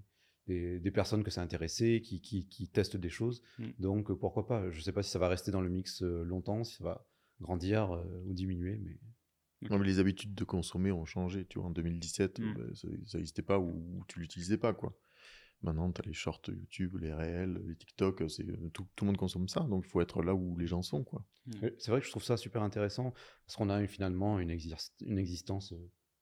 des, des personnes que ça intéressait, qui, qui, qui testent des choses. Mm. Donc, pourquoi pas ? Je ne sais pas si ça va rester dans le mix longtemps, si ça va grandir euh, ou diminuer. Mais... Okay. Non, mais les habitudes de consommer ont changé. Tu vois, en deux mille dix-sept, mm. bah, ça n'existait pas ou, ou tu ne l'utilisais pas, quoi. Maintenant, tu as les shorts YouTube, les réels, les TikTok, c'est, tout, tout le monde consomme ça. Donc, il faut être là où les gens sont, quoi. Mm. C'est vrai que je trouve ça super intéressant parce qu'on a finalement une, exi- une existence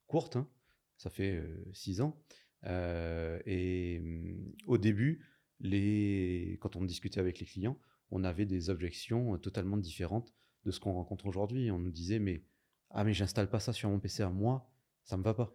courte, hein. Ça fait euh, six ans. Euh, et euh, au début, les... quand on discutait avec les clients, on avait des objections totalement différentes de ce qu'on rencontre aujourd'hui. On nous disait, mais, ah, mais j'installe pas ça sur mon P C à moi, ça me va pas.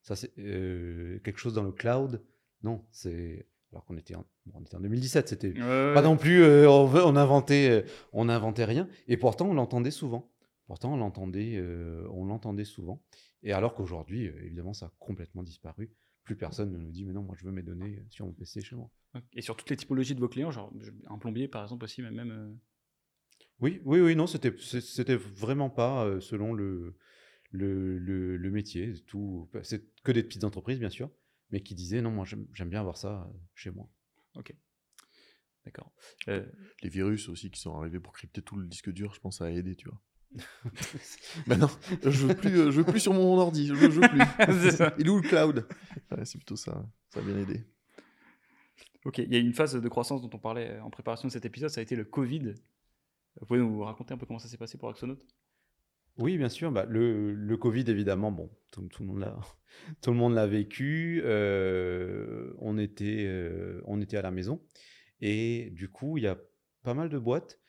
Ça, c'est euh, quelque chose dans le cloud. Non, c'est... Alors qu'on était en, bon, on était en deux mille dix-sept, c'était euh... pas non plus... Euh, on, on, inventait, euh, on inventait rien. Et pourtant, on l'entendait souvent. Pourtant, on l'entendait, euh, on l'entendait souvent. Et alors qu'aujourd'hui, évidemment, ça a complètement disparu. Plus personne ne nous dit, mais non, moi, je veux mes données sur mon P C chez moi. Et sur toutes les typologies de vos clients, genre un plombier, par exemple, aussi, même... Euh... Oui, oui, oui, non, c'était, c'était vraiment pas selon le, le, le, le métier. Tout, c'est que des petites entreprises, bien sûr, mais qui disaient, non, moi, j'aime, j'aime bien avoir ça chez moi. Ok. D'accord. Euh... Les virus aussi qui sont arrivés pour crypter tout le disque dur, je pense, ça a aidé, tu vois. Ben non, je veux plus, je veux plus sur mon ordi, je veux, je veux plus. Il est où le cloud ? Ouais, c'est plutôt ça, ça a bien aidé. Ok, il y a une phase de croissance dont on parlait en préparation de cet épisode, ça a été le Covid. Vous pouvez nous raconter un peu comment ça s'est passé pour Axonaut ? Oui, bien sûr. Bah, le, le Covid, évidemment, bon, tout, tout le monde l'a, tout le monde l'a vécu. Euh, on était, euh, on était à la maison et du coup, il y a pas mal de boîtes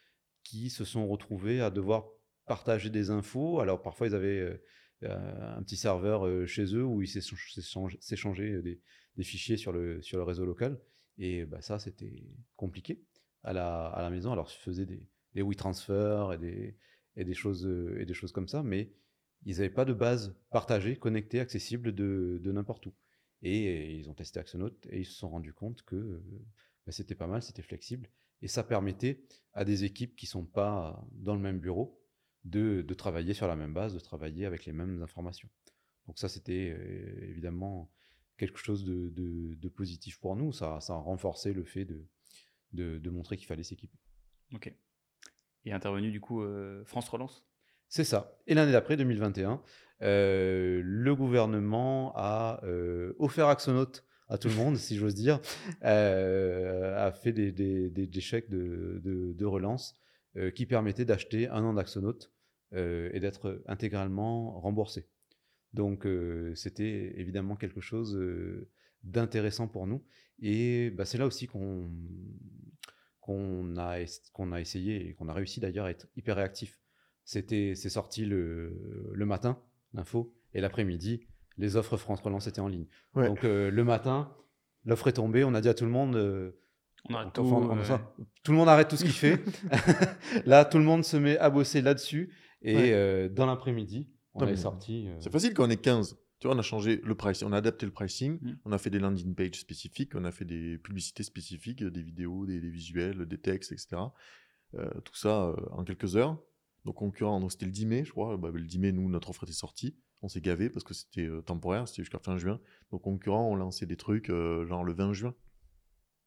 qui se sont retrouvées à devoir partager des infos. Alors parfois ils avaient euh, un petit serveur euh, chez eux où ils s'échangeaient, s'échangeaient des, des fichiers sur le, sur le réseau local et bah, ça c'était compliqué à la, à la maison. Alors ils faisaient des, des WeTransfer et des, et, des choses, et des choses comme ça, mais ils n'avaient pas de base partagée, connectée, accessible de, de n'importe où. Et, et ils ont testé Axonaut et ils se sont rendus compte que euh, bah, c'était pas mal, c'était flexible et ça permettait à des équipes qui ne sont pas dans le même bureau De, de travailler sur la même base, de travailler avec les mêmes informations. Donc ça, c'était euh, évidemment quelque chose de, de, de positif pour nous. Ça, ça a renforcé le fait de, de, de montrer qu'il fallait s'équiper. Ok. Et intervenu du coup euh, France Relance ? C'est ça. Et l'année d'après, deux mille vingt et un, euh, le gouvernement a euh, offert Axonaut à tout le monde, si j'ose dire, euh, a fait des, des, des, des chèques de, de, de relance euh, qui permettaient d'acheter un an d'Axonaut Euh, et d'être intégralement remboursé. Donc, euh, c'était évidemment quelque chose euh, d'intéressant pour nous. Et bah, c'est là aussi qu'on, qu'on, a es- qu'on a essayé et qu'on a réussi d'ailleurs à être hyper réactif. C'était, c'est sorti le, le matin, l'info, et l'après-midi, les offres France Relance étaient en ligne. Ouais. Donc, euh, le matin, l'offre est tombée, on a dit à tout le monde... Euh, On arrête tout, enfin, on, euh... tout le monde arrête tout ce qu'il fait. Là, tout le monde se met à bosser là-dessus. Et ouais. euh, dans l'après-midi, on est sorti. Euh... C'est facile quand on est quinze. Tu vois, on a changé le pricing, on a adapté le pricing, mm. on a fait des landing pages spécifiques, on a fait des publicités spécifiques, des vidéos, des, des visuels, des textes, et cetera. Euh, tout ça euh, en quelques heures. Donc, concurrent, donc c'était le dix mai, je crois. Bah, le dix mai, nous, notre offre était sortie. On s'est gavé parce que c'était euh, temporaire, c'était jusqu'à fin juin. Donc, concurrent, on lançait des trucs euh, genre le vingt juin.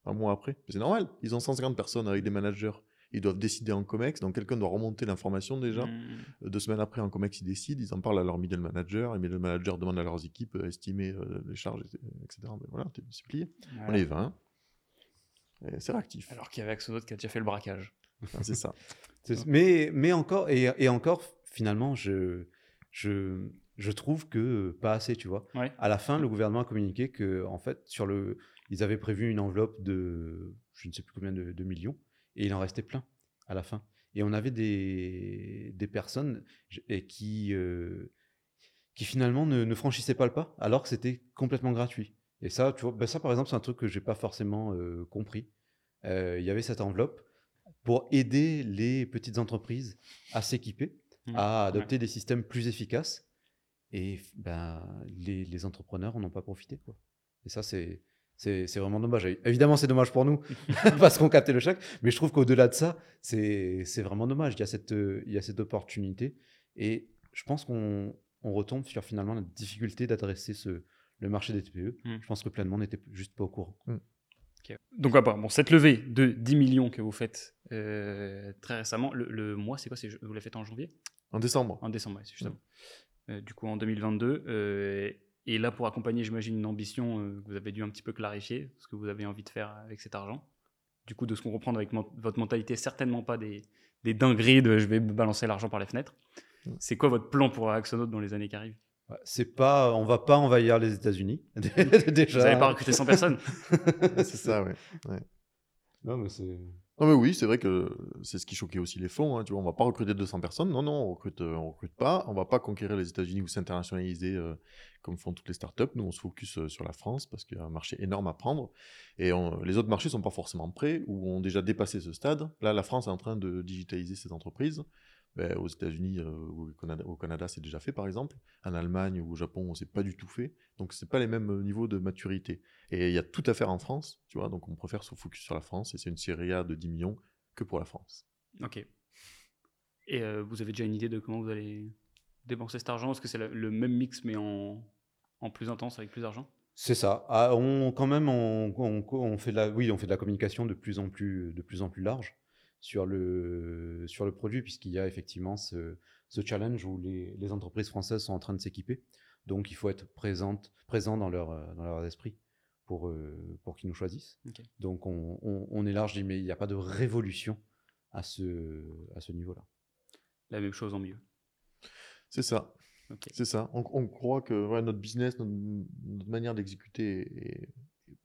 Un mois après, c'est normal, ils ont cent cinquante personnes avec des managers, ils doivent décider en comex, donc quelqu'un doit remonter l'information déjà, mmh. deux semaines après en comex ils décident, ils en parlent à leur middle manager, les middle managers demandent à leurs équipes euh, estimer euh, les charges, et cetera. Mais voilà, c'est plié, ouais. On est vingt, et c'est réactif. Alors qu'il y avait Axonaut qui a déjà fait le braquage. Enfin, c'est ça. C'est... Mais, mais encore, et, et encore, finalement, je... je... je trouve que pas assez, tu vois. Ouais. À la fin, le gouvernement a communiqué que, en fait, sur le, ils avaient prévu une enveloppe de, je ne sais plus combien de, de millions, et il en restait plein à la fin. Et on avait des des personnes et qui euh, qui finalement ne, ne franchissaient pas le pas, alors que c'était complètement gratuit. Et ça, tu vois, ben ça par exemple, c'est un truc que j'ai pas forcément euh, compris. Euh, il y avait cette enveloppe pour aider les petites entreprises à s'équiper, mmh, à adopter ouais. des systèmes plus efficaces. Et ben, les, les entrepreneurs n'en ont pas profité, quoi. Et ça, c'est, c'est, c'est vraiment dommage. Évidemment, c'est dommage pour nous parce qu'on captait le chèque, mais je trouve qu'au-delà de ça, c'est, c'est vraiment dommage. Il y a cette, il y a cette opportunité. Et je pense qu'on on retombe sur finalement la difficulté d'adresser ce, le marché des T P E. Mmh. Je pense que plein de monde n'était juste pas au courant. Mmh. Okay. Donc, bon, cette levée de dix millions que vous faites euh, très récemment, le, le mois, c'est quoi c'est, vous la faites en janvier ? En décembre. En décembre, oui, c'est justement. Mmh. Euh, du coup, en deux mille vingt-deux. Euh, et là, pour accompagner, j'imagine, une ambition euh, que vous avez dû un petit peu clarifier, ce que vous avez envie de faire avec cet argent. Du coup, de ce qu'on comprend avec mo- votre mentalité, certainement pas des, des dingueries de « je vais balancer l'argent par les fenêtres ». Mmh. C'est quoi votre plan pour Axonaut dans les années qui arrivent ? C'est pas, on va pas envahir les États-Unis. Déjà. Vous n'allez pas recruter cent personnes. C'est ça, oui. Ouais. Non, mais c'est. Non, mais oui, c'est vrai que c'est ce qui choquait aussi les fonds. Hein. Tu vois, on va pas recruter deux cents personnes. Non, non, on recrute, on recrute pas. On va pas conquérir les États-Unis ou s'internationaliser euh, comme font toutes les startups. Nous, on se focus sur la France parce qu'il y a un marché énorme à prendre. Et on, les autres marchés sont pas forcément prêts ou ont déjà dépassé ce stade. Là, la France est en train de digitaliser ses entreprises. Ben, aux États-Unis euh, ou au Canada, c'est déjà fait, par exemple. En Allemagne ou au Japon, c'est pas du tout fait. Donc, c'est pas les mêmes niveaux de maturité. Et il y a tout à faire en France, tu vois. Donc, on préfère se focus sur la France. Et c'est une série A de dix millions que pour la France. Ok. Et euh, vous avez déjà une idée de comment vous allez dépenser cet argent ? Est-ce que c'est le, le même mix, mais en, en plus intense, avec plus d'argent ? C'est ça. Ah, on, quand même, on, on, on, fait de la, oui, on fait de la communication de plus en plus, de plus, en plus large. Sur le, sur le produit, puisqu'il y a effectivement ce, ce challenge où les, les entreprises françaises sont en train de s'équiper. Donc, il faut être présent, présent dans, leur, dans leur esprit pour, pour qu'ils nous choisissent. Okay. Donc, on, on, on est large, mais il n'y a pas de révolution à ce, à ce niveau-là. La même chose en mieux. C'est ça. Okay. C'est ça. On, on croit que ouais, notre business, notre, notre manière d'exécuter est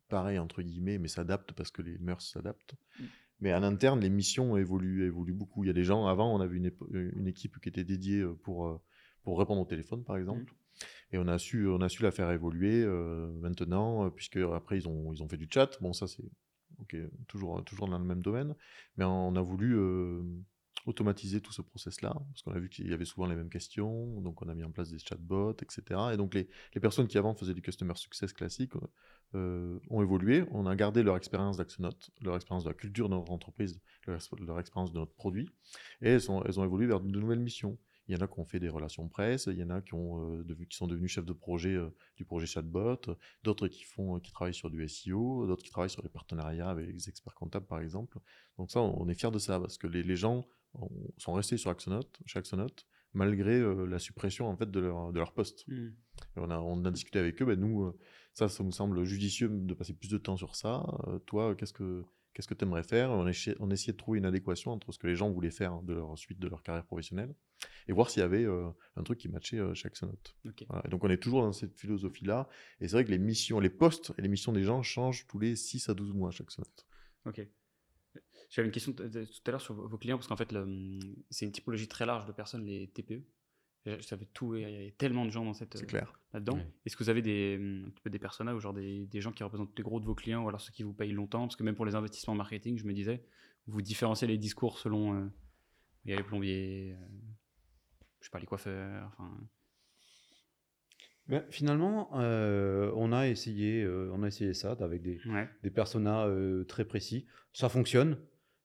pareil, entre guillemets, mais s'adapte parce que les mœurs s'adaptent. Mm. Mais à l'interne, les missions évoluent, évoluent beaucoup. Il y a des gens, avant, on avait une, é- une équipe qui était dédiée pour, pour répondre au téléphone, par exemple. Mmh. Et on a, su, on a su la faire évoluer euh, maintenant, puisque après, ils ont, ils ont fait du chat. Bon, ça, c'est okay, toujours, toujours dans le même domaine. Mais on a voulu euh, automatiser tout ce process-là, parce qu'on a vu qu'il y avait souvent les mêmes questions. Donc, on a mis en place des chatbots, et cetera. Et donc, les, les personnes qui, avant, faisaient du customer success classique, Euh, ont évolué, on a gardé leur expérience d'Axonaut, leur expérience de la culture de notre entreprise, leur, leur expérience de notre produit, et elles, sont, elles ont évolué vers de nouvelles missions. Il y en a qui ont fait des relations presse, il y en a qui, ont, euh, de, qui sont devenus chefs de projet euh, du projet chatbot, d'autres qui, font, qui travaillent sur du S E O, d'autres qui travaillent sur les partenariats avec les experts comptables, par exemple. Donc ça, on est fiers de ça, parce que les, les gens ont, sont restés sur Axonaut, chez Axonaut, malgré euh, la suppression en fait, de, leur, de leur poste. Mmh. On, a, on a discuté avec eux, ben, nous... Euh, Ça, ça nous semble judicieux de passer plus de temps sur ça. Euh, toi, qu'est-ce que qu'est-ce que t'aimerais faire ? On, éche- on essayait de trouver une adéquation entre ce que les gens voulaient faire de leur suite de leur carrière professionnelle et voir s'il y avait euh, un truc qui matchait euh, chez Axonaut. Okay. Voilà. Donc, on est toujours dans cette philosophie-là. Et c'est vrai que les missions, les postes et les missions des gens changent tous les six à douze mois chez Axonaut. Ok. J'avais une question t- t- tout à l'heure sur vos clients parce qu'en fait, le, c'est une typologie très large de personnes, les T P E. Je savais tout, il y avait tellement de gens dans cette, euh, là-dedans. Oui. Est-ce que vous avez des, un petit peu des personnages, genre des, des gens qui représentent les gros de vos clients ou alors ceux qui vous payent longtemps ? Parce que même pour les investissements marketing, je me disais, vous différenciez les discours selon euh, il y a les plombiers, euh, je sais pas, les coiffeurs. Enfin... Ben, finalement, euh, on, a essayé, euh, on a essayé ça avec des, ouais. des personas euh, très précis. Ça fonctionne,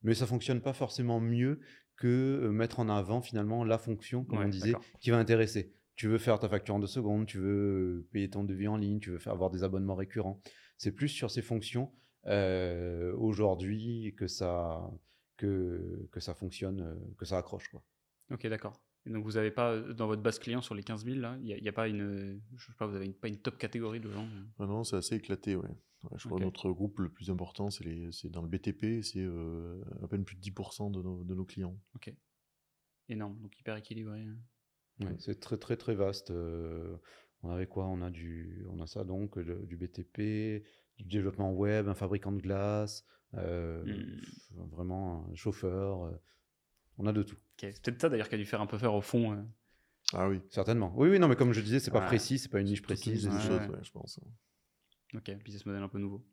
mais ça fonctionne pas forcément mieux que mettre en avant finalement la fonction, comme ouais, on disait, d'accord. qui va intéresser. Tu veux faire ta facture en deux secondes, tu veux payer ton devis en ligne, tu veux faire, avoir des abonnements récurrents. C'est plus sur ces fonctions euh, aujourd'hui que ça, que, que ça fonctionne, que ça accroche, quoi. Ok, d'accord. Et donc vous n'avez pas, dans votre base client sur les quinze mille, il n'y a, y a pas une, je sais pas, vous n'avez pas une top catégorie de gens ? Ah non, c'est assez éclaté, ouais. Ouais, je crois okay. que notre groupe le plus important, c'est, les, c'est dans le B T P, c'est euh, à peine plus de dix pour cent de nos, de nos clients. Ok. Énorme, donc hyper équilibré. Ouais, ouais. C'est très très très vaste. Euh, on avait quoi on a, du, on a ça donc, le, du B T P, du développement web, un fabricant de glace, euh, mmh. vraiment un chauffeur. Euh, on a de tout. Okay. C'est peut-être ça d'ailleurs qui a dû faire un peu peur au fond. Euh... Ah oui. Certainement. Oui, oui, non, mais comme je disais, c'est ouais. pas précis, c'est pas une niche précise. C'est des ouais. choses, ouais, je pense. Ok, business model un peu nouveau.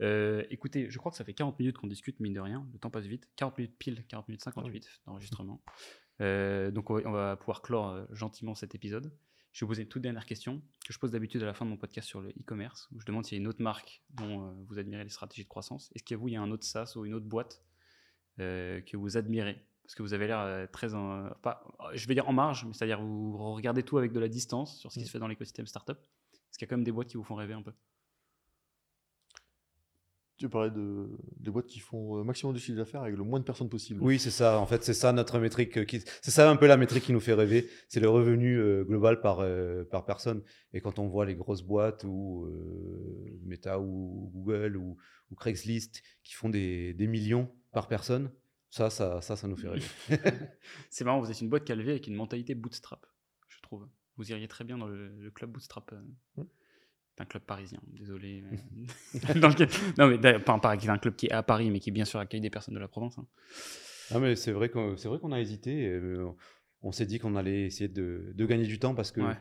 Euh, écoutez, je crois que ça fait quarante minutes qu'on discute, mine de rien. Le temps passe vite. quarante minutes pile, quarante minutes cinquante-huit oui. d'enregistrement. Euh, donc, on va pouvoir clore gentiment cet épisode. Je vais vous poser une toute dernière question que je pose d'habitude à la fin de mon podcast sur le e-commerce, où je demande s'il y a une autre marque dont euh, vous admirez les stratégies de croissance. Est-ce qu'il y a, vous, il y a un autre SaaS ou une autre boîte euh, que vous admirez? Parce que vous avez l'air euh, très, en, pas, je vais dire en marge, mais c'est-à-dire vous regardez tout avec de la distance sur ce qui mmh. se fait dans l'écosystème startup. Est-ce qu'il y a quand même des boîtes qui vous font rêver un peu? Tu parlais de, des boîtes qui font le maximum de chiffre d'affaires avec le moins de personnes possible. Oui, c'est ça. En fait, c'est ça notre métrique. Qui, c'est ça un peu la métrique qui nous fait rêver. C'est le revenu euh, global par, euh, par personne. Et quand on voit les grosses boîtes ou euh, Meta ou Google ou, ou Craigslist qui font des, des millions par personne, ça, ça, ça, ça nous fait rêver. C'est marrant, vous êtes une boîte qui a levé avec une mentalité bootstrap, je trouve. Vous iriez très bien dans le, le club bootstrap. Mmh. C'est un club parisien, désolé. Mais... dans lequel... Non, mais d'ailleurs, pas un club qui est à Paris, mais qui bien sûr accueille des personnes de la province. Hein. Ah, mais c'est vrai qu'on, c'est vrai qu'on a hésité. On s'est dit qu'on allait essayer de, de gagner du temps parce que. Ouais.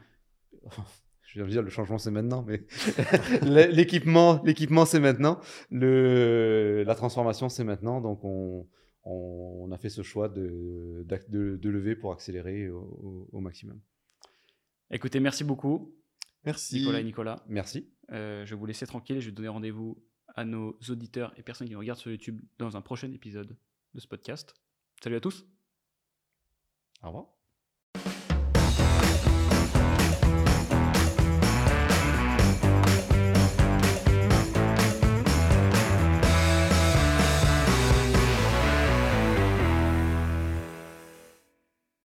Je viens de dire, le changement c'est maintenant, mais l'équipement, l'équipement c'est maintenant. Le... La transformation c'est maintenant. Donc on, on a fait ce choix de, de, de lever pour accélérer au, au maximum. Écoutez, merci beaucoup. Merci Nicolas et Nicolas. Merci. Euh, je vais vous laisser tranquille et je vais donner rendez-vous à nos auditeurs et personnes qui nous regardent sur YouTube dans un prochain épisode de ce podcast. Salut à tous. Au revoir.